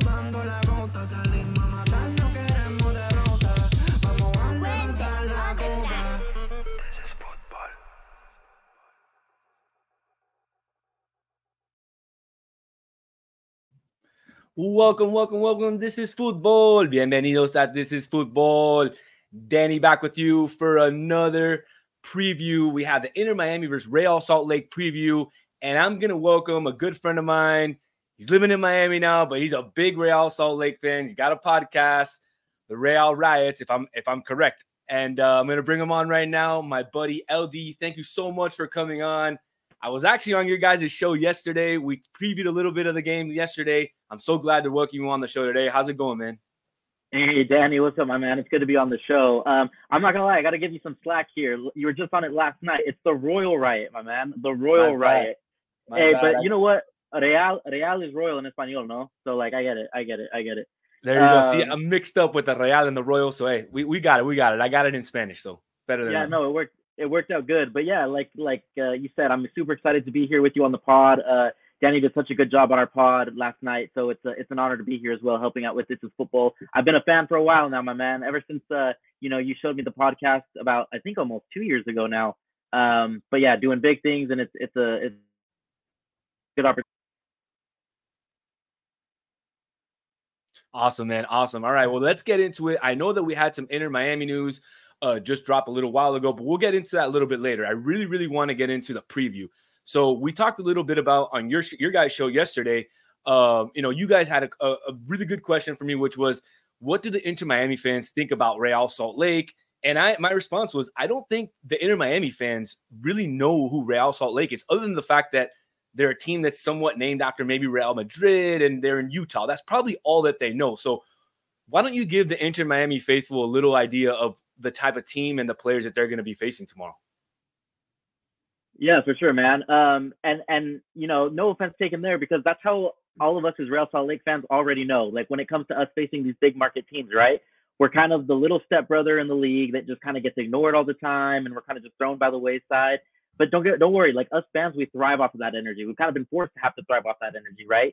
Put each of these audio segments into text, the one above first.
sudando la gota, salimos a matar, no queremos derrota, vamos a levantar la copa. This is football. Welcome. This is football. Bienvenidos at This is Football. Danny back with you for another preview. We have the Inter Miami versus Real Salt Lake preview, and I'm going to welcome a good friend of mine. He's living in Miami now, but he's a big Real Salt Lake fan. He's got a podcast, The Real Riots, if I'm correct. And I'm going to bring him on right now, my buddy Eldy. Thank you so much for coming on. I was actually on your guys' show yesterday. We previewed a little bit of the game yesterday. I'm so glad to welcome you on the show today. How's it going, man? Hey, Danny, what's up, my man? It's good to be on the show. I'm not going to lie. I got to give you some slack here. You were just on it last night. It's the Royal Riot, my man. The Royal Riot. Hey, but you know what? Real is royal in Espanol, no? So, like, I get it. There you go. See, I'm mixed up with the Real and the Royal. So, hey, we got it. I got it in Spanish, so better than that. Yeah, no, it worked out good. But, yeah, like you said, I'm super excited to be here with you on the pod. Danny did such a good job on our pod last night, so it's an honor to be here as well, helping out with This Is Football. I've been a fan for a while now, my man. Ever since you showed me the podcast about, I think, almost 2 years ago now. But yeah, doing big things, and it's a good opportunity. Awesome, man. Awesome. All right, well, let's get into it. I know that we had some Inter Miami news just drop a little while ago, but we'll get into that a little bit later. I really, really want to get into the preview. So we talked a little bit about on your guys' show yesterday. You guys had a really good question for me, which was, what do the Inter Miami fans think about Real Salt Lake? And my response was, I don't think the Inter Miami fans really know who Real Salt Lake is, other than the fact that they're a team that's somewhat named after maybe Real Madrid, and they're in Utah. That's probably all that they know. So why don't you give the Inter Miami faithful a little idea of the type of team and the players that they're going to be facing tomorrow? Yeah, for sure, man. And no offense taken there, because that's how all of us as Real Salt Lake fans already know. Like, when it comes to us facing these big market teams, right? We're kind of the little stepbrother in the league that just kind of gets ignored all the time, and we're kind of just thrown by the wayside. But don't worry, like, us fans, we thrive off of that energy. We've kind of been forced to have to thrive off that energy, right?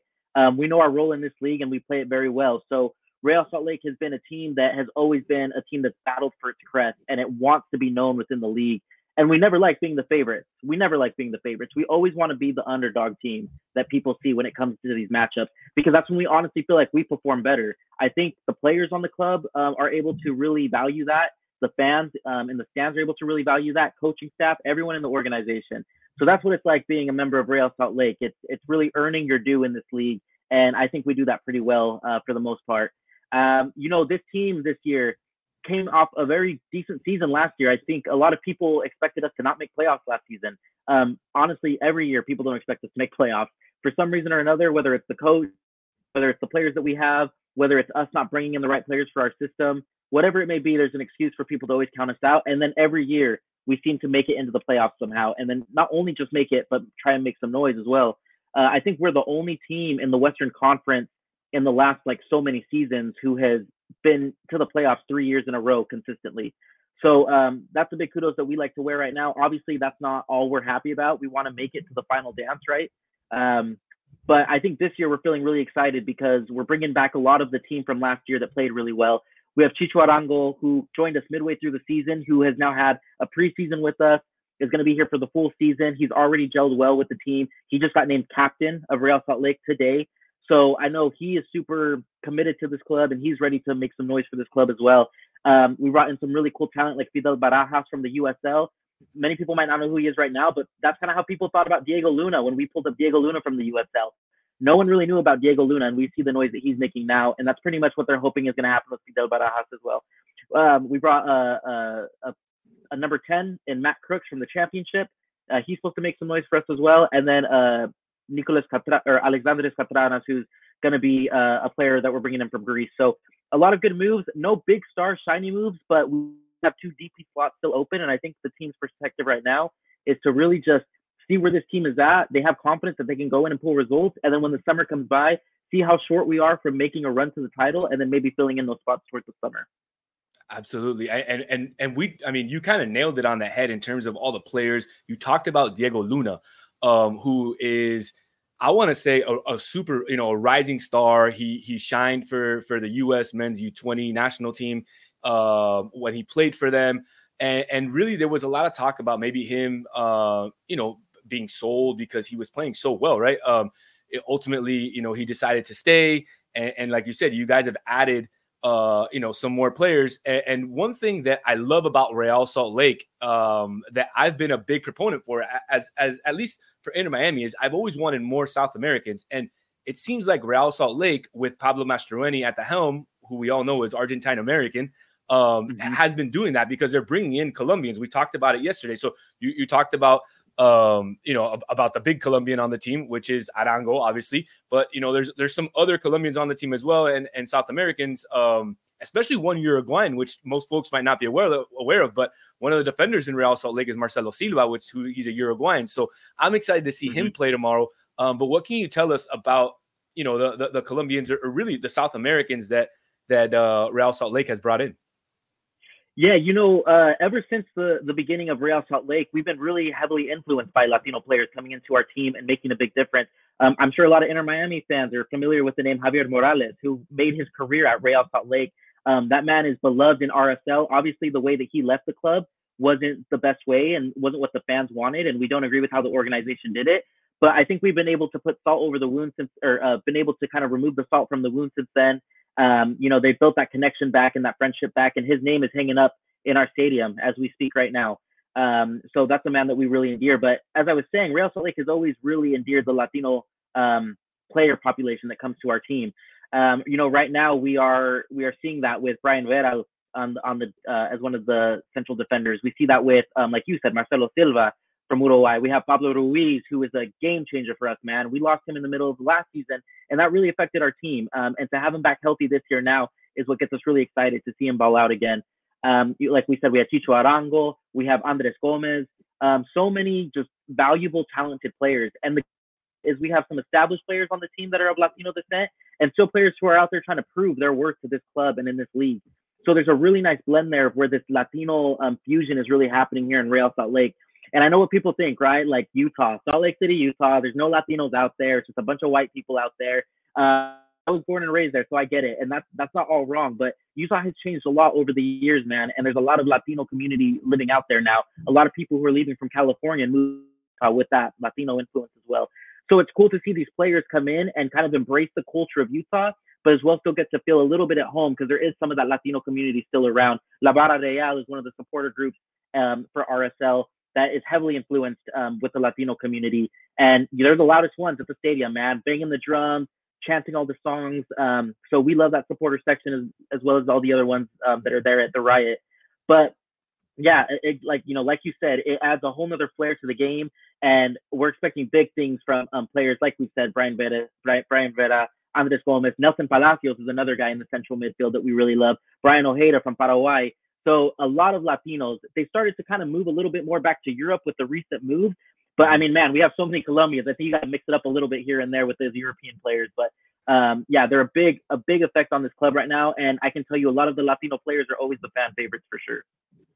We know our role in this league, and we play it very well. So Real Salt Lake has been a team that has always been a team that's battled for its crest, and it wants to be known within the league. And we never like being the favorites. We always want to be the underdog team that people see when it comes to these matchups, because that's when we honestly feel like we perform better. I think the players on the club are able to really value that. The fans in the stands are able to really value that. Coaching staff, everyone in the organization. So that's what it's like being a member of Real Salt Lake. It's really earning your due in this league. And I think we do that pretty well for the most part. This team this year came off a very decent season last year. I think a lot of people expected us to not make playoffs last season. Honestly, every year people don't expect us to make playoffs. For some reason or another, whether it's the coach, whether it's the players that we have, whether it's us not bringing in the right players for our system, whatever it may be, there's an excuse for people to always count us out. And then every year we seem to make it into the playoffs somehow. And then not only just make it, but try and make some noise as well. I think we're the only team in the Western Conference in the last, like, so many seasons who has been to the playoffs 3 years in a row consistently. So that's a big kudos that we like to wear right now. Obviously, that's not all we're happy about. We want to make it to the final dance, right? But I think this year we're feeling really excited because we're bringing back a lot of the team from last year that played really well. We have Chichu Arango, who joined us midway through the season, who has now had a preseason with us, is going to be here for the full season. He's already gelled well with the team. He just got named captain of Real Salt Lake today. So I know he is super committed to this club, and he's ready to make some noise for this club as well. We brought in some really cool talent like Fidel Barajas from the USL. Many people might not know who he is right now, but that's kind of how people thought about Diego Luna when we pulled up Diego Luna from the USL. No one really knew about Diego Luna, and we see the noise that he's making now, and that's pretty much what they're hoping is going to happen with Fidel Barajas as well. We brought a number 10 in Matt Crooks from the championship. He's supposed to make some noise for us as well. And then Nicolas Katra or Alexandre Katranas, who's going to be a player that we're bringing in from Greece. So a lot of good moves, no big star shiny moves, but we have two DP slots still open. And I think the team's perspective right now is to really just see where this team is at. They have confidence that they can go in and pull results. And then when the summer comes by, see how short we are from making a run to the title and then maybe filling in those spots towards the summer. Absolutely. And you kind of nailed it on the head in terms of all the players. You talked about Diego Luna, who is I want to say a super, a rising star. He shined for the U.S. men's U20 national team when he played for them. And really, there was a lot of talk about maybe him, being sold because he was playing so well, right? Ultimately, he decided to stay. And like you said, you guys have added, some more players. And one thing that I love about Real Salt Lake that I've been a big proponent for, as at least for Inter Miami, is I've always wanted more South Americans. And it seems like Real Salt Lake, with Pablo Mastroeni at the helm, who we all know is Argentine American, has been doing that because they're bringing in Colombians. We talked about it yesterday. So you talked about, about the big Colombian on the team, which is Arango, obviously, but there's some other Colombians on the team as well. And South Americans, especially one Uruguayan, which most folks might not be aware of, but one of the defenders in Real Salt Lake is Marcelo Silva, who he's a Uruguayan. So I'm excited to see him play tomorrow. But what can you tell us about, the Colombians or really the South Americans that Real Salt Lake has brought in? Yeah, ever since the beginning of Real Salt Lake, we've been really heavily influenced by Latino players coming into our team and making a big difference. I'm sure a lot of Inter Miami fans are familiar with the name Javier Morales, who made his career at Real Salt Lake. That man is beloved in RSL. Obviously, the way that he left the club wasn't the best way and wasn't what the fans wanted, and we don't agree with how the organization did it. But I think we've been able to put salt over the wound been able to kind of remove the salt from the wound since then. They built that connection back and that friendship back, and his name is hanging up in our stadium as we speak right now. So that's a man that we really endear. But as I was saying, Real Salt Lake has always really endeared the Latino player population that comes to our team. Right now we are seeing that with Brian Vera on the as one of the central defenders. We see that with, like you said, Marcelo Silva from Uruguay. We have Pablo Ruiz, who is a game changer for us, man. We lost him in the middle of last season, and that really affected our team. And to have him back healthy this year now is what gets us really excited to see him ball out again. Like we said, we have Chichu Arango, we have Andres Gomez, so many just valuable, talented players. And we have some established players on the team that are of Latino descent, and still players who are out there trying to prove their worth to this club and in this league. So there's a really nice blend there of where this Latino fusion is really happening here in Real Salt Lake. And I know what people think, right? Like Utah, Salt Lake City, Utah, there's no Latinos out there. It's just a bunch of white people out there. I was born and raised there, so I get it. And that's not all wrong. But Utah has changed a lot over the years, man. And there's a lot of Latino community living out there now. A lot of people who are leaving from California and move with that Latino influence as well. So it's cool to see these players come in and kind of embrace the culture of Utah, but as well still get to feel a little bit at home because there is some of that Latino community still around. La Barra Real is one of the supporter groups for RSL that is heavily influenced with the Latino community. And they're the loudest ones at the stadium, man, banging the drums, chanting all the songs. So we love that supporter section as well as all the other ones that are there at the Riot. But yeah, like you said, it adds a whole nother flair to the game. And we're expecting big things from players, like we said, Brian Vera, Andres Gomez, Nelson Palacios is another guy in the central midfield that we really love. Brian Ojeda from Paraguay. So a lot of Latinos, they started to kind of move a little bit more back to Europe with the recent move. But I mean, man, we have so many Colombians. I think you got to mix it up a little bit here and there with those European players. But they're a big effect on this club right now. And I can tell you a lot of the Latino players are always the fan favorites for sure.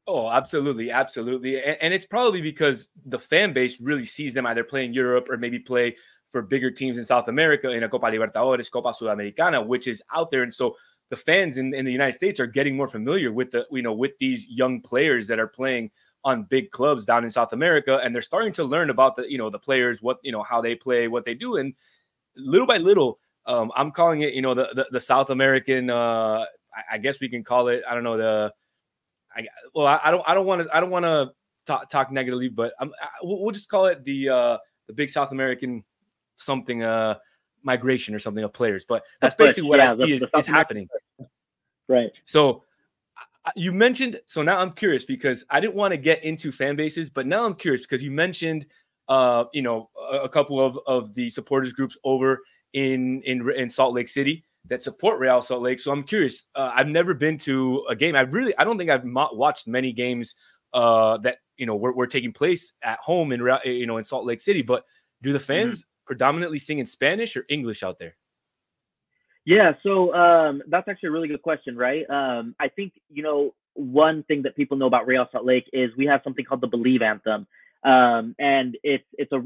Oh, absolutely. Absolutely. And it's probably because the fan base really sees them either play in Europe or maybe play for bigger teams in South America in a Copa Libertadores, Copa Sudamericana, which is out there. And so the fans in the United States are getting more familiar with with these young players that are playing on big clubs down in South America. And they're starting to learn about the players, how they play, what they do. And little by little, I'm calling it, the South American, I guess we can call it, I don't know, I don't want to talk negatively, but we'll just call it the big South American something, migration or something of players, but that's basically what I see is happening. Right. So you mentioned, so now I'm curious because I didn't want to get into fan bases, but now I'm curious because you mentioned, a couple of the supporters groups over in Salt Lake City that support Real Salt Lake. So I'm curious, I've never been to a game. I don't think I've watched many games that, were taking place at home in Salt Lake City, but do the fans predominantly sing in Spanish or English out there? Yeah, so that's actually a really good question, right? I think, one thing that people know about Real Salt Lake is we have something called the Believe Anthem. And it's a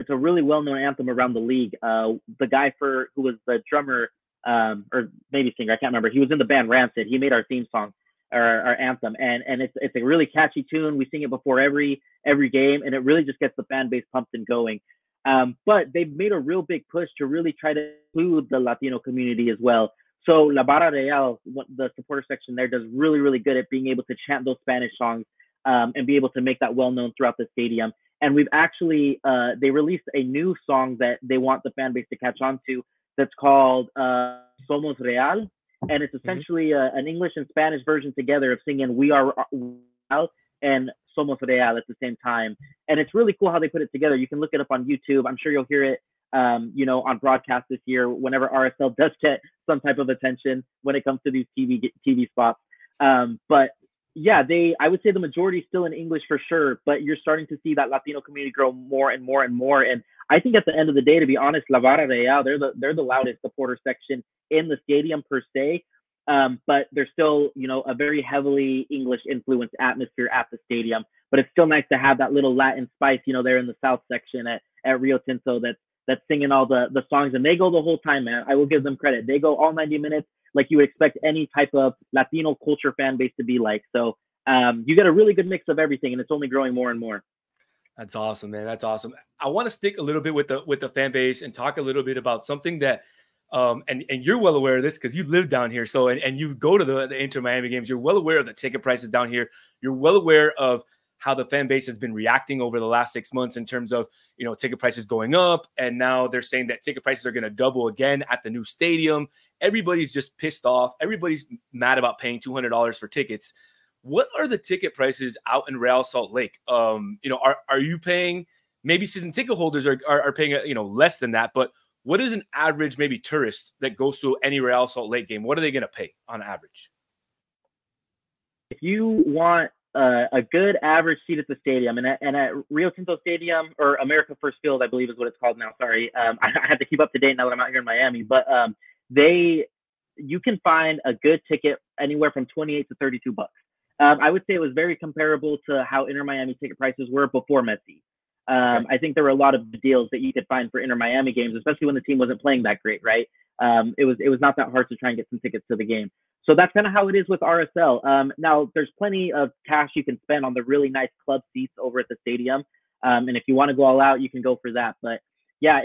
It's a really well-known anthem around the league. The guy who was the drummer or maybe singer, I can't remember. He was in the band Rancid. He made our theme song, or our anthem, and it's a really catchy tune. We sing it before every game, and it really just gets the fan base pumped and going. But they've made a real big push to really try to include the Latino community as well. So La Barra Real, the supporter section there, does really, really good at being able to chant those Spanish songs and be able to make that well-known throughout the stadium. And we've actually, they released a new song that they want the fan base to catch on to that's called Somos Real. And it's essentially an English and Spanish version together of singing We Are Real and Somos Real at the same time. And it's really cool how they put it together. You can look it up on YouTube. I'm sure you'll hear it, on broadcast this year, whenever RSL does get some type of attention when it comes to these TV spots. But yeah, I would say the majority is still in English for sure, but you're starting to see that Latino community grow more and more and more. And I think at the end of the day, to be honest, La Barra Real, they're the loudest supporter section in the stadium per se. But there's still, a very heavily English influenced atmosphere at the stadium, but it's still nice to have that little Latin spice, there in the South section at Rio Tinto that's singing all the songs, and they go the whole time, man. I will give them credit. They go all 90 minutes. Like you would expect any type of Latino culture fan base to be like. So you get a really good mix of everything, and it's only growing more and more. That's awesome, man. That's awesome. I want to stick a little bit with the fan base and talk a little bit about something that, and you're well aware of this because you live down here. So, and you go to the Inter Miami games, you're well aware of the ticket prices down here. You're well aware of how the fan base has been reacting over the last 6 months in terms of, ticket prices going up. And now they're saying that ticket prices are going to double again at the new stadium. Everybody's just pissed off. Everybody's mad about paying $200 for tickets. What are the ticket prices out in Real Salt Lake? Are you paying, maybe season ticket holders are paying, less than that, but what is an average, maybe tourist that goes to any Real Salt Lake game? What are they going to pay on average? If you want a good average seat at the stadium, and at Rio Tinto Stadium, or America First Field, I believe is what it's called now. Sorry, I have to keep up to date now that I'm out here in Miami. But you can find a good ticket anywhere from $28 to $32. I would say it was very comparable to how Inter Miami ticket prices were before Messi. I think there were a lot of deals that you could find for Inter Miami games, especially when the team wasn't playing that great, right? It was not that hard to try and get some tickets to the game. So that's kind of how it is with RSL. Now, there's plenty of cash you can spend on the really nice club seats over at the stadium. And if you want to go all out, you can go for that. But yeah,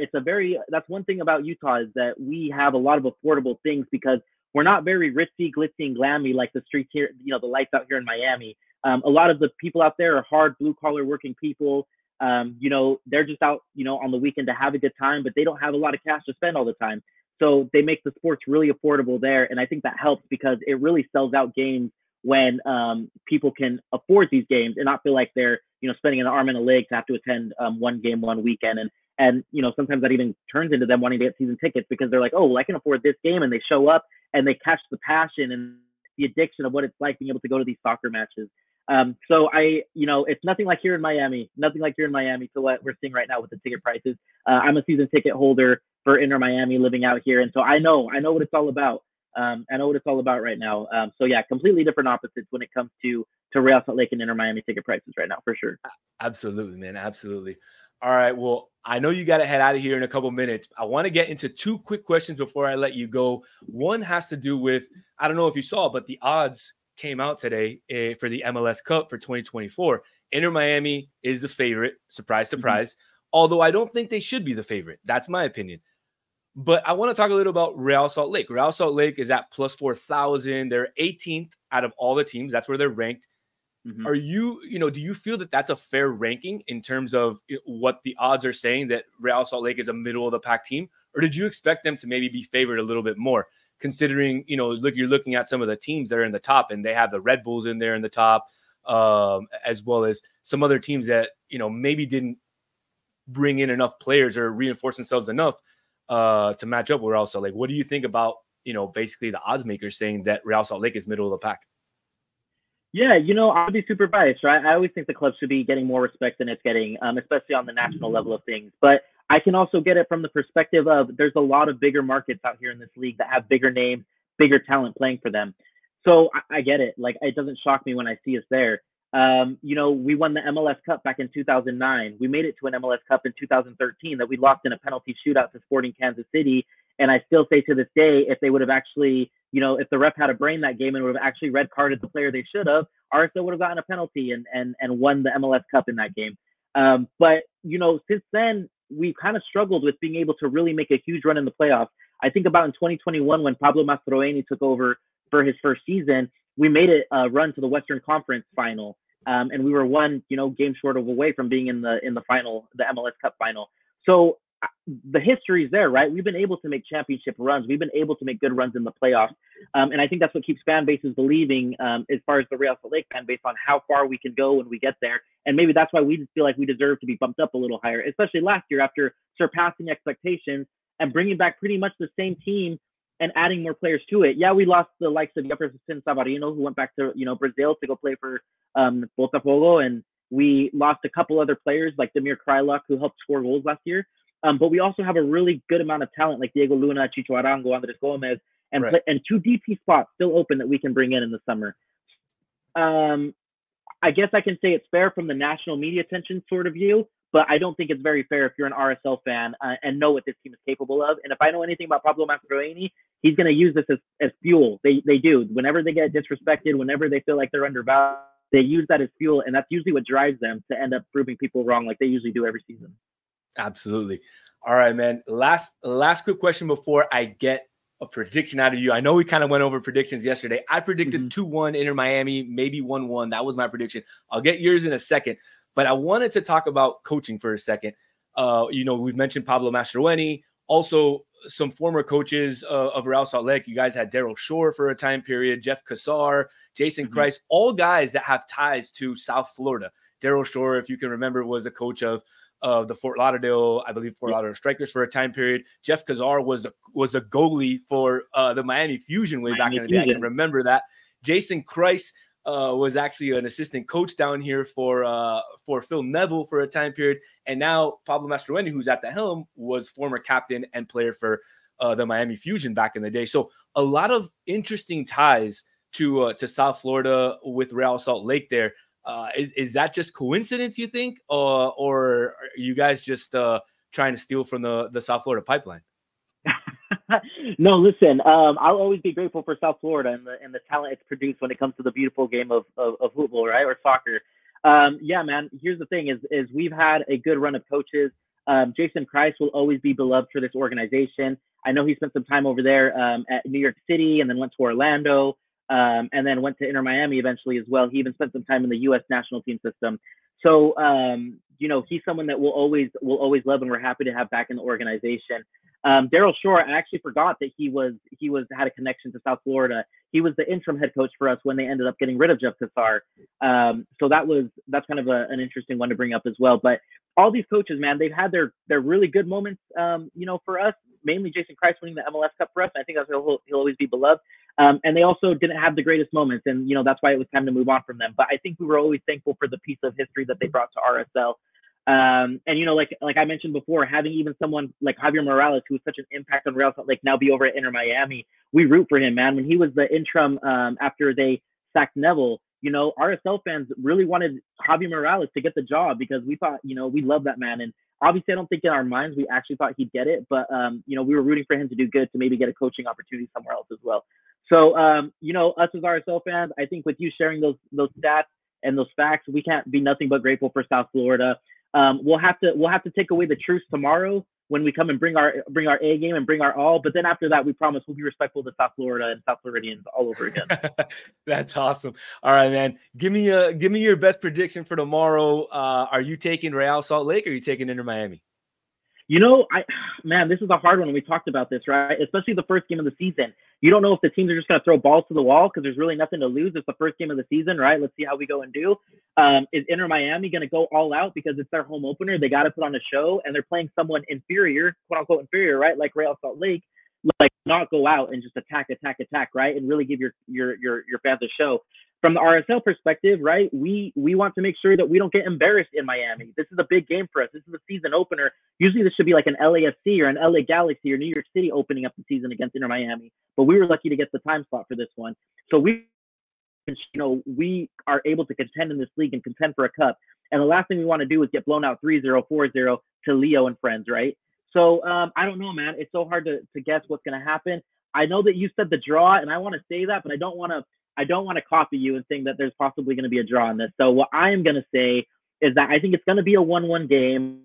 that's one thing about Utah is that we have a lot of affordable things because we're not very ritzy, glitzy, and glammy like the streets here, the lights out here in Miami. A lot of the people out there are hard, blue-collar working people. They're just out, on the weekend to have a good time, but they don't have a lot of cash to spend all the time. So they make the sports really affordable there. And I think that helps because it really sells out games when people can afford these games and not feel like they're, spending an arm and a leg to have to attend one game one weekend. And sometimes that even turns into them wanting to get season tickets because they're like, oh, well, I can afford this game. And they show up and they catch the passion and the addiction of what it's like being able to go to these soccer matches. So it's nothing like here in Miami to what we're seeing right now with the ticket prices. I'm a season ticket holder for Inter Miami living out here. And so I know what it's all about. I know what it's all about right now. So yeah, completely different opposites when it comes to Real Salt Lake and Inter Miami ticket prices right now, for sure. Absolutely, man. Absolutely. All right. Well, I know you got to head out of here in a couple minutes. I want to get into two quick questions before I let you go. One has to do with, I don't know if you saw, but the odds came out today for the MLS Cup for 2024. Inter Miami is the favorite. Surprise, surprise. Mm-hmm. Although I don't think they should be the favorite. That's my opinion. But I want to talk a little about Real Salt Lake. Real Salt Lake is at plus 4,000. They're 18th out of all the teams. That's where they're ranked. Mm-hmm. Are you, do you feel that that's a fair ranking in terms of what the odds are saying that Real Salt Lake is a middle of the pack team? Or did you expect them to maybe be favored a little bit more? Considering, you're looking at some of the teams that are in the top, and they have the Red Bulls in there in the top, as well as some other teams that, maybe didn't bring in enough players or reinforce themselves enough to match up with Real Salt Lake. What do you think about, basically the odds makers saying that Real Salt Lake is middle of the pack? Yeah, I'll be super biased, right? I always think the club should be getting more respect than it's getting, especially on the national level of things. But I can also get it from the perspective of there's a lot of bigger markets out here in this league that have bigger names, bigger talent playing for them. So I get it. Like, it doesn't shock me when I see us there. We won the MLS Cup back in 2009. We made it to an MLS Cup in 2013 that we lost in a penalty shootout to Sporting Kansas City. And I still say to this day, if they would have actually, if the ref had a brain that game and would have actually red carded the player they should have, RSL would have gotten a penalty and won the MLS Cup in that game. But since then, we kind of struggled with being able to really make a huge run in the playoffs. I think about in 2021, when Pablo Mastroeni took over for his first season, we made it a run to the Western Conference final. And we were one, game short of away from being in the final, the MLS Cup final. So the history is there, right? We've been able to make championship runs. We've been able to make good runs in the playoffs. And I think that's what keeps fan bases believing, as far as the Real Salt Lake fan base, on how far we can go when we get there. And maybe that's why we just feel like we deserve to be bumped up a little higher, especially last year after surpassing expectations and bringing back pretty much the same team and adding more players to it. Yeah, we lost the likes of Jefferson Savarino, who went back to, Brazil to go play for Botafogo. And we lost a couple other players like Demir Krylak, who helped score goals last year. But we also have a really good amount of talent like Diego Luna, Chichu Arango, Andres Gomez, and two DP spots still open that we can bring in the summer. I guess I can say it's fair from the national media attention sort of view, but I don't think it's very fair if you're an RSL fan and know what this team is capable of. And if I know anything about Pablo Mastroeni, he's going to use this as fuel. They do. Whenever they get disrespected, whenever they feel like they're undervalued, they use that as fuel. And that's usually what drives them to end up proving people wrong like they usually do every season. Absolutely. All right, man. Last quick question before I get a prediction out of you. I know we kind of went over predictions yesterday. I predicted 2-1 Inter Miami, maybe 1-1. That was my prediction. I'll get yours in a second. But I wanted to talk about coaching for a second. We've mentioned Pablo Mastroeni, also some former coaches of Real Salt Lake. You guys had Daryl Shore for a time period, Jeff Cassar, Jason Kreis, all guys that have ties to South Florida. Daryl Shore, if you can remember, was a coach of the Fort Lauderdale, I believe Fort Lauderdale Strikers for a time period. Jeff Cassar was a goalie for the Miami Fusion way back in the day. I can remember that. Jason Kreis was actually an assistant coach down here for Phil Neville for a time period. And now Pablo Mastroeni, who's at the helm, was former captain and player for the Miami Fusion back in the day. So a lot of interesting ties to South Florida with Real Salt Lake there. Is that just coincidence, you think, or are you guys just trying to steal from the South Florida pipeline? No, listen, I'll always be grateful for South Florida and the talent it's produced when it comes to the beautiful game of football, right, or soccer. Yeah, man, here's the thing is we've had a good run of coaches. Jason Kreis will always be beloved for this organization. I know he spent some time over there at New York City and then went to Orlando. And then went to Inter Miami eventually as well. He even spent some time in the U.S. national team system. So, he's someone that we'll always love, and we're happy to have back in the organization. Daryl Shore, I actually forgot that he had a connection to South Florida. He was the interim head coach for us when they ended up getting rid of Jeff Cassar. So that's kind of an interesting one to bring up as well. But all these coaches, man, they've had their really good moments. For us, mainly Jason Kreis winning the MLS Cup for us. I think that's he'll always be beloved. And they also didn't have the greatest moments, and that's why it was time to move on from them. But I think we were always thankful for the piece of history that they brought to RSL. Like I mentioned before, having even someone like Javier Morales, who was such an impact on Real Salt Lake, now be over at Inter Miami. We root for him, man. When he was the interim after they sacked Neville, RSL fans really wanted Javier Morales to get the job because we thought, we love that man. And obviously, I don't think in our minds we actually thought he'd get it, but we were rooting for him to do good, to maybe get a coaching opportunity somewhere else as well. So, us as RSL fans, I think with you sharing those stats and those facts, we can't be nothing but grateful for South Florida. We'll have to take away the truce tomorrow when we come and bring our A game and bring our all. But then after that, we promise we'll be respectful to South Florida and South Floridians all over again. That's awesome. All right, man. Give me your best prediction for tomorrow. Are you taking Real Salt Lake or are you taking Inter Miami? This is a hard one. We talked about this, right? Especially the first game of the season. You don't know if the teams are just going to throw balls to the wall because there's really nothing to lose. It's the first game of the season, right? Let's see how we go and do. Is Inter Miami going to go all out because it's their home opener? They got to put on a show, and they're playing someone inferior, quote unquote inferior, right? Like Real Salt Lake, like not go out and just attack, right? And really give your fans a show. From the RSL perspective, right, we want to make sure that we don't get embarrassed in Miami. This is a big game for us. This is a season opener. Usually this should be like an LAFC or an LA Galaxy or New York City opening up the season against Inter Miami. But we were lucky to get the time slot for this one. So we we are able to contend in this league and contend for a cup. And the last thing we want to do is get blown out 3-0, 4-0 to Leo and friends, right? So I don't know, man. It's so hard to guess what's going to happen. I know that you said the draw, and I want to say that, but I don't want to copy you and think that there's possibly going to be a draw in this. So what I am going to say is that I think it's going to be a 1-1 game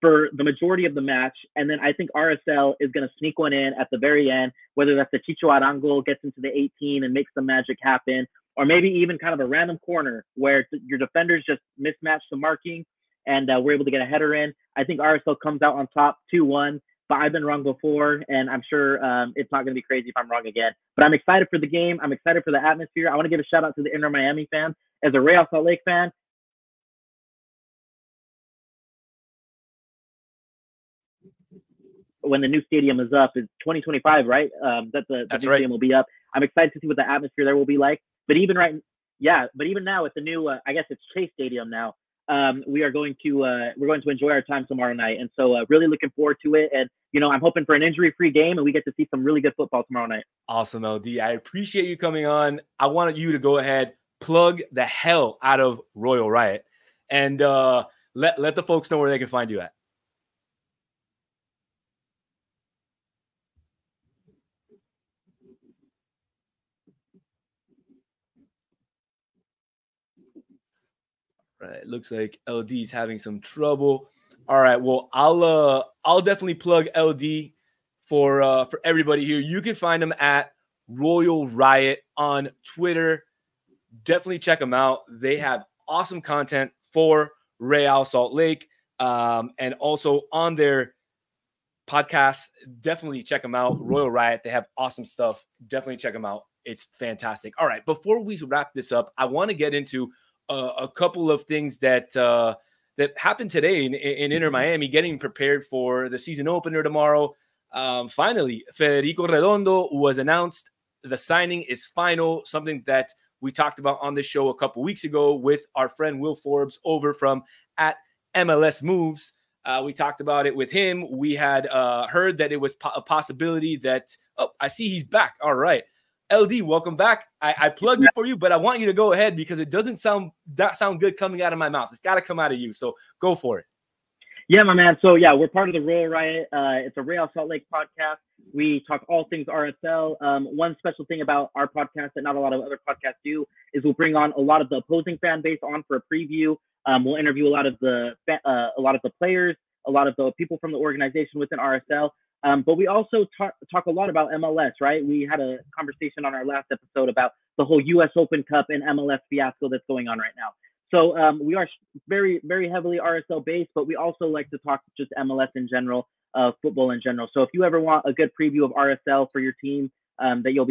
for the majority of the match. And then I think RSL is going to sneak one in at the very end, whether that's the Chichu Arango gets into the 18 and makes the magic happen, or maybe even kind of a random corner where your defenders just mismatch the marking and we're able to get a header in. I think RSL comes out on top 2-1, but I've been wrong before, and I'm sure it's not going to be crazy if I'm wrong again. But I'm excited for the game. I'm excited for the atmosphere. I want to give a shout-out to the Inter Miami fans. As a Real Salt Lake fan, when the new stadium is up, it's 2025, right? That's new right. Stadium will be up. I'm excited to see what the atmosphere there will be like. But even now at the new, I guess it's Chase Stadium now. We're going to enjoy our time tomorrow night, and so really looking forward to it. And I'm hoping for an injury-free game, and we get to see some really good football tomorrow night. Awesome, LD. I appreciate you coming on. I wanted you to go ahead, plug the hell out of Royal Riot, and let the folks know where they can find you at. Right, looks like LD's having some trouble. All right, well, I'll definitely plug LD for everybody here. You can find him at Royal Riot on Twitter. Definitely check them out. They have awesome content for Real Salt Lake, and also on their podcast. Definitely check them out. Royal Riot, they have awesome stuff. Definitely check them out. It's fantastic. All right, before we wrap this up, I want to get into a couple of things that happened today in Inter Miami, getting prepared for the season opener tomorrow. Finally, Federico Redondo was announced. The signing is final, something that we talked about on this show a couple weeks ago with our friend Will Forbes over from @MLS Moves. We talked about it with him. We had heard that it was a possibility that, oh, I see he's back. All right. LD, welcome back. I plugged it for you, but I want you to go ahead because it doesn't sound good coming out of my mouth. It's got to come out of you. So go for it. Yeah, my man. So yeah, we're part of the Royal Riot. It's a Real Salt Lake podcast. We talk all things RSL. One special thing about our podcast that not a lot of other podcasts do is we'll bring on a lot of the opposing fan base on for a preview. We'll interview a lot of the players, a lot of the people from the organization within RSL. But we also talk a lot about MLS, right? We had a conversation on our last episode about the whole U.S. Open Cup and MLS fiasco that's going on right now. So we are very, very heavily RSL-based, but we also like to talk just MLS in general, football in general. So if you ever want a good preview of RSL for your team when you'll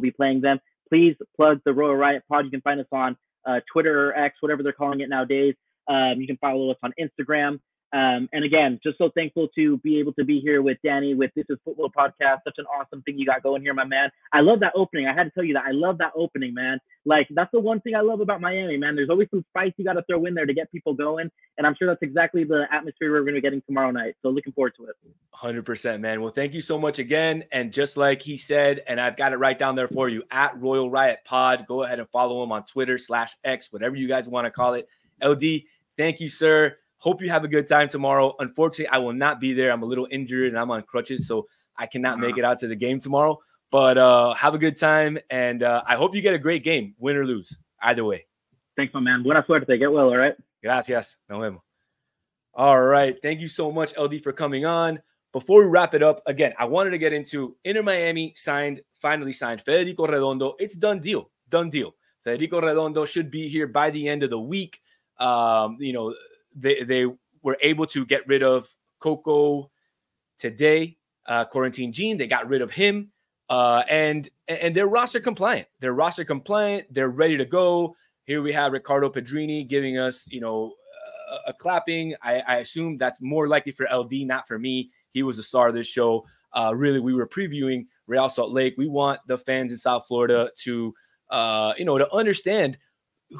be playing them, please plug the Royal Riot Pod. You can find us on Twitter or X, whatever they're calling it nowadays. You can follow us on Instagram. And again, just so thankful to be able to be here with Danny with This Is Football podcast. Such an awesome thing you got going here, my man. I love that opening. I had to tell you that. I love that opening, man. Like, that's the one thing I love about Miami, man. There's always some spice you got to throw in there to get people going. And I'm sure that's exactly the atmosphere we're going to be getting tomorrow night. So looking forward to it. 100%, man. Well, thank you so much again. And just like he said, and I've got it right down there for you, @Royal Riot Pod. Go ahead and follow him on Twitter /X, whatever you guys want to call it. LD, thank you, sir. Hope you have a good time tomorrow. Unfortunately, I will not be there. I'm a little injured and I'm on crutches, so I cannot make it out to the game tomorrow. But have a good time, and I hope you get a great game, win or lose, either way. Thanks, my man. Buena suerte. Get well, all right? Gracias. Nos vemos. All right. Thank you so much, LD, for coming on. Before we wrap it up, again, I wanted to get into Inter Miami finally signed Federico Redondo. It's done deal. Federico Redondo should be here by the end of the week. They were able to get rid of Coco today, Quarantine Jean. They got rid of him, and they're roster compliant. They're ready to go. Here we have Ricardo Pedrini giving us, a clapping. I assume that's more likely for LD, not for me. He was the star of this show. Really, we were previewing Real Salt Lake. We want the fans in South Florida to, to understand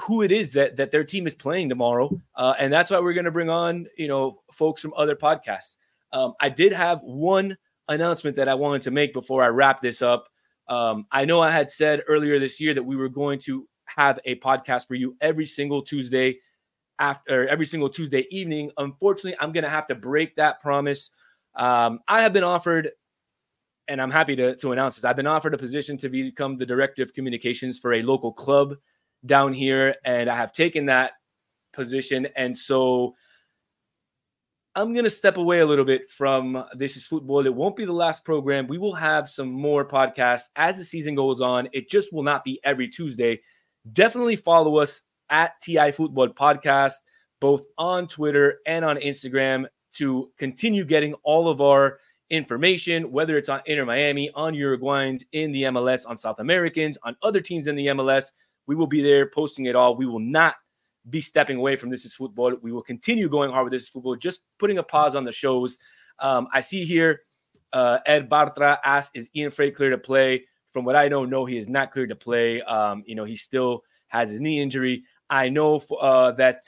who it is that their team is playing tomorrow. And that's why we're going to bring on, folks from other podcasts. I did have one announcement that I wanted to make before I wrap this up. I know I had said earlier this year that we were going to have a podcast for you every single Tuesday after every single Tuesday evening. Unfortunately, I'm going to have to break that promise. I have been offered, and I'm happy to announce this, I've been offered a position to become the director of communications for a local club down here, and I have taken that position. And so I'm going to step away a little bit from This Is Football. It won't be the last program. We will have some more podcasts as the season goes on. It just will not be every Tuesday. Definitely follow us at TI Football Podcast, both on Twitter and on Instagram, to continue getting all of our information, whether it's on Inter Miami, on Uruguayans, in the MLS, on South Americans, on other teams in the MLS. We will be there posting it all. We will not be stepping away from This Is Football. We will continue going hard with This Is Football, just putting a pause on the shows. I see here Ed Bartra asks, is Ian Frey clear to play? From what I know, no, he is not clear to play. He still has his knee injury. I know that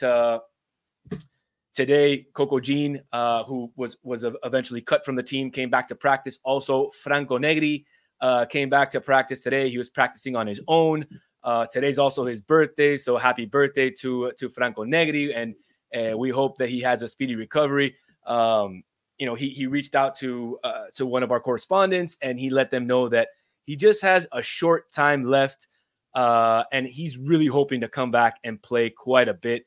today Coco Jean, who was eventually cut from the team, came back to practice. Also, Franco Negri came back to practice today. He was practicing on his own. Today's also his birthday, so happy birthday to Franco Negri, and we hope that he has a speedy recovery. He reached out to one of our correspondents, and he let them know that he just has a short time left, and he's really hoping to come back and play quite a bit.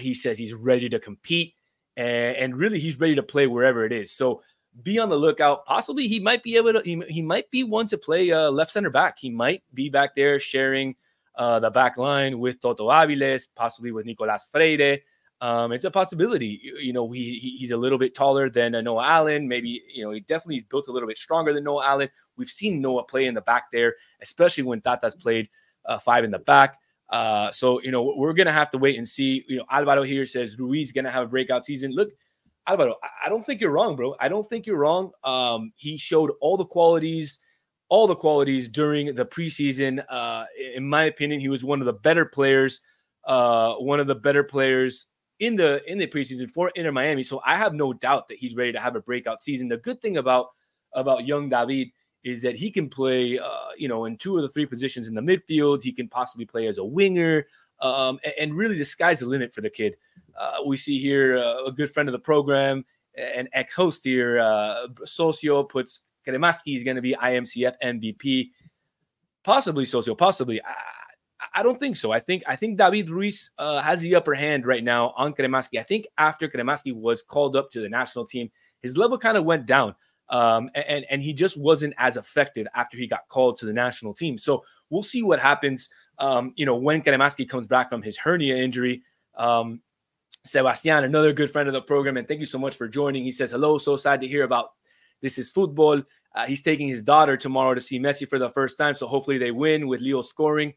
He says he's ready to compete, and really he's ready to play wherever it is. So be on the lookout. Possibly he might be able to. He might be one to play left center back. He might be back there sharing the back line with Toto Aviles, possibly with Nicolas Freire. It's a possibility. He's a little bit taller than Noah Allen. Maybe, he definitely is built a little bit stronger than Noah Allen. We've seen Noah play in the back there, especially when Tata's played five in the back. So we're going to have to wait and see. Alvaro here says Ruiz going to have a breakout season. Look, Alvaro, I don't think you're wrong, bro. I don't think you're wrong. He showed all the qualities during the preseason. In my opinion, he was one of the better players in the preseason for Inter Miami. So I have no doubt that he's ready to have a breakout season. The good thing about young David is that he can play, in two of the three positions in the midfield. He can possibly play as a winger. And really, the sky's the limit for the kid. We see here a good friend of the program, an ex-host here, Socio puts Kremaski is going to be IMCF MVP. Possibly, Socio, possibly. I don't think so. I think David Ruiz has the upper hand right now on Kremaski. I think after Kremaski was called up to the national team, his level kind of went down. And he just wasn't as effective after he got called to the national team. So we'll see what happens, when Kremaski comes back from his hernia injury. Sebastian, another good friend of the program, and thank you so much for joining. He says, hello, so sad to hear about This Is Football. He's taking his daughter tomorrow to see Messi for the first time, so hopefully they win with Leo scoring.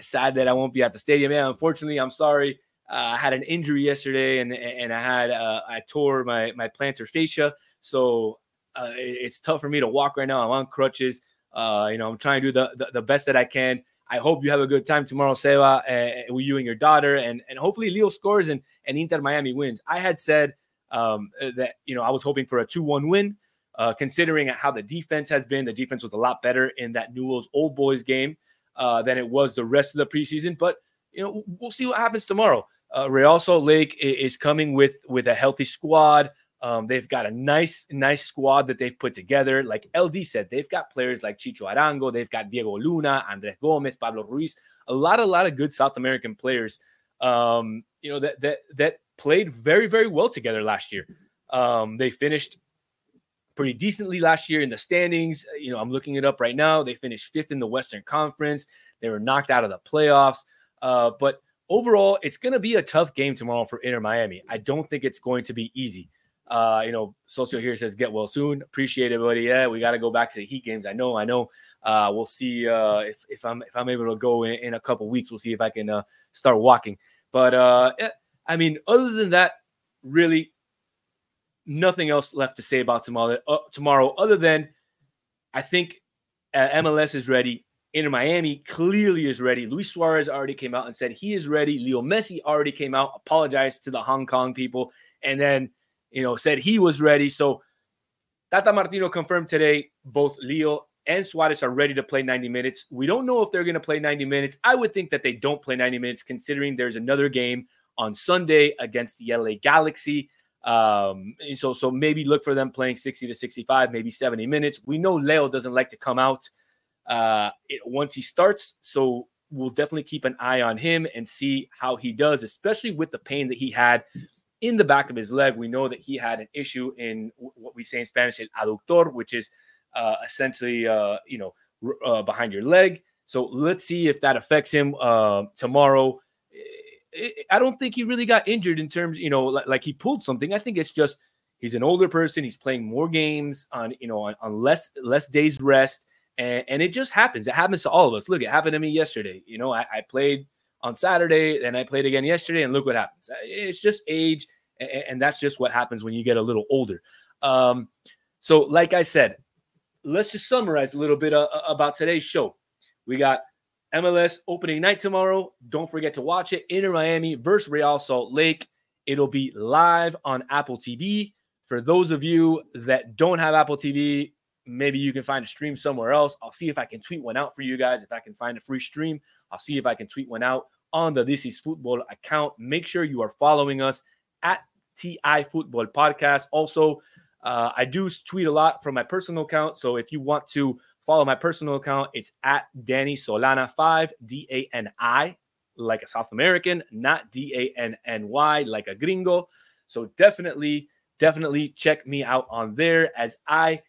Sad that I won't be at the stadium. Yeah, unfortunately, I'm sorry. I had an injury yesterday, and I had I tore my plantar fascia, so it's tough for me to walk right now. I'm on crutches. I'm trying to do the best that I can. I hope you have a good time tomorrow, Seba, with you and your daughter, and hopefully Leo scores and Inter Miami wins. I had said that I was hoping for a 2-1 win, considering how the defense has been. The defense was a lot better in that Newell's Old Boys game than it was the rest of the preseason. But we'll see what happens tomorrow. Real Salt Lake is coming with a healthy squad. They've got a nice squad that they've put together. Like Eldy said, they've got players like Chichu Arango. They've got Diego Luna, Andres Gomez, Pablo Ruiz, a lot of good South American players, that played very, very well together last year. They finished pretty decently last year in the standings. I'm looking it up right now. They finished 5th in the Western Conference. They were knocked out of the playoffs. But overall, it's going to be a tough game tomorrow for Inter Miami. I don't think it's going to be easy. Socio here says, get well soon. Appreciate it, buddy. Yeah, we got to go back to the Heat games. I know. We'll see if I'm able to go in a couple weeks. We'll see if I can start walking. But, other than that, really nothing else left to say about tomorrow other than I think MLS is ready. Inter Miami clearly is ready. Luis Suarez already came out and said he is ready. Leo Messi already came out, apologized to the Hong Kong people, and then said he was ready. So Tata Martino confirmed today both Leo and Suarez are ready to play 90 minutes. We don't know if they're going to play 90 minutes. I would think that they don't play 90 minutes, considering there's another game on Sunday against the LA Galaxy. So maybe look for them playing 60 to 65, maybe 70 minutes. We know Leo doesn't like to come out once he starts. So we'll definitely keep an eye on him and see how he does, especially with the pain that he had in the back of his leg. We know that he had an issue in what we say in Spanish, el aductor, which is essentially behind your leg. So let's see if that affects him tomorrow. I don't think he really got injured in terms, like he pulled something. I think it's just he's an older person. He's playing more games on less days rest. And it just happens. It happens to all of us. Look, it happened to me yesterday. I played on Saturday, then I played again yesterday, and look what happens. It's just age, and that's just what happens when you get a little older. So like I said, let's just summarize a little bit about today's show. We got MLS opening night tomorrow. Don't forget to watch it. Inter Miami versus Real Salt Lake. It'll be live on Apple TV. For those of you that don't have Apple TV, maybe you can find a stream somewhere else. I'll see if I can tweet one out for you guys. If I can find a free stream, I'll see if I can tweet one out on the This Is Football account. Make sure you are following us at TI Football Podcast. Also, I do tweet a lot from my personal account. So if you want to follow my personal account, it's at Danny Solana5, D-A-N-I, like a South American, not D-A-N-N-Y, like a gringo. So definitely check me out on there as I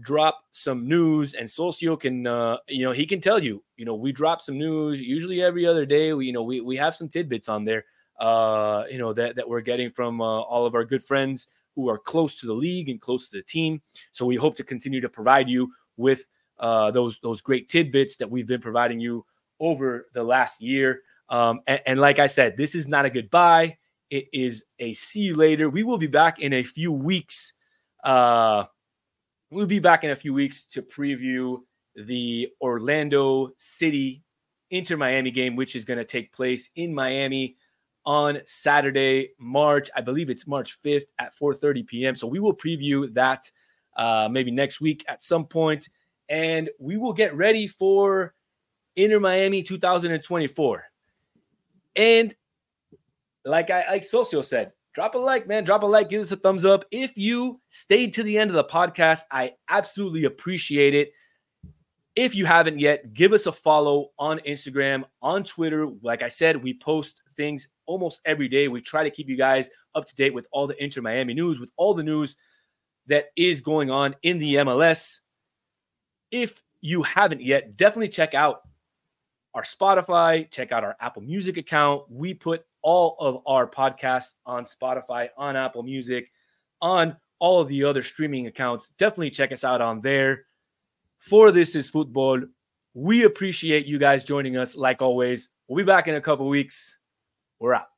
drop some news, and Socio can, he can tell you, we drop some news usually every other day. We have some tidbits on there, that we're getting from all of our good friends who are close to the league and close to the team. So we hope to continue to provide you with those great tidbits that we've been providing you over the last year. And like I said, this is not a goodbye. It is a see you later. We will be back in a few weeks. We'll be back in a few weeks to preview the Orlando City Inter Miami game, which is going to take place in Miami on Saturday, March 5th at 4:30 p.m. So we will preview that maybe next week at some point, and we will get ready for Inter Miami 2024. And like Socio said, drop a like, man. Drop a like. Give us a thumbs up. If you stayed to the end of the podcast, I absolutely appreciate it. If you haven't yet, give us a follow on Instagram, on Twitter. Like I said, we post things almost every day. We try to keep you guys up to date with all the Inter Miami news, with all the news that is going on in the MLS. If you haven't yet, definitely check out our Spotify, check out our Apple Music account. We put all of our podcasts on Spotify, on Apple Music, on all of the other streaming accounts. Definitely check us out on there. For This Is Football, we appreciate you guys joining us. Like always, we'll be back in a couple weeks. We're out.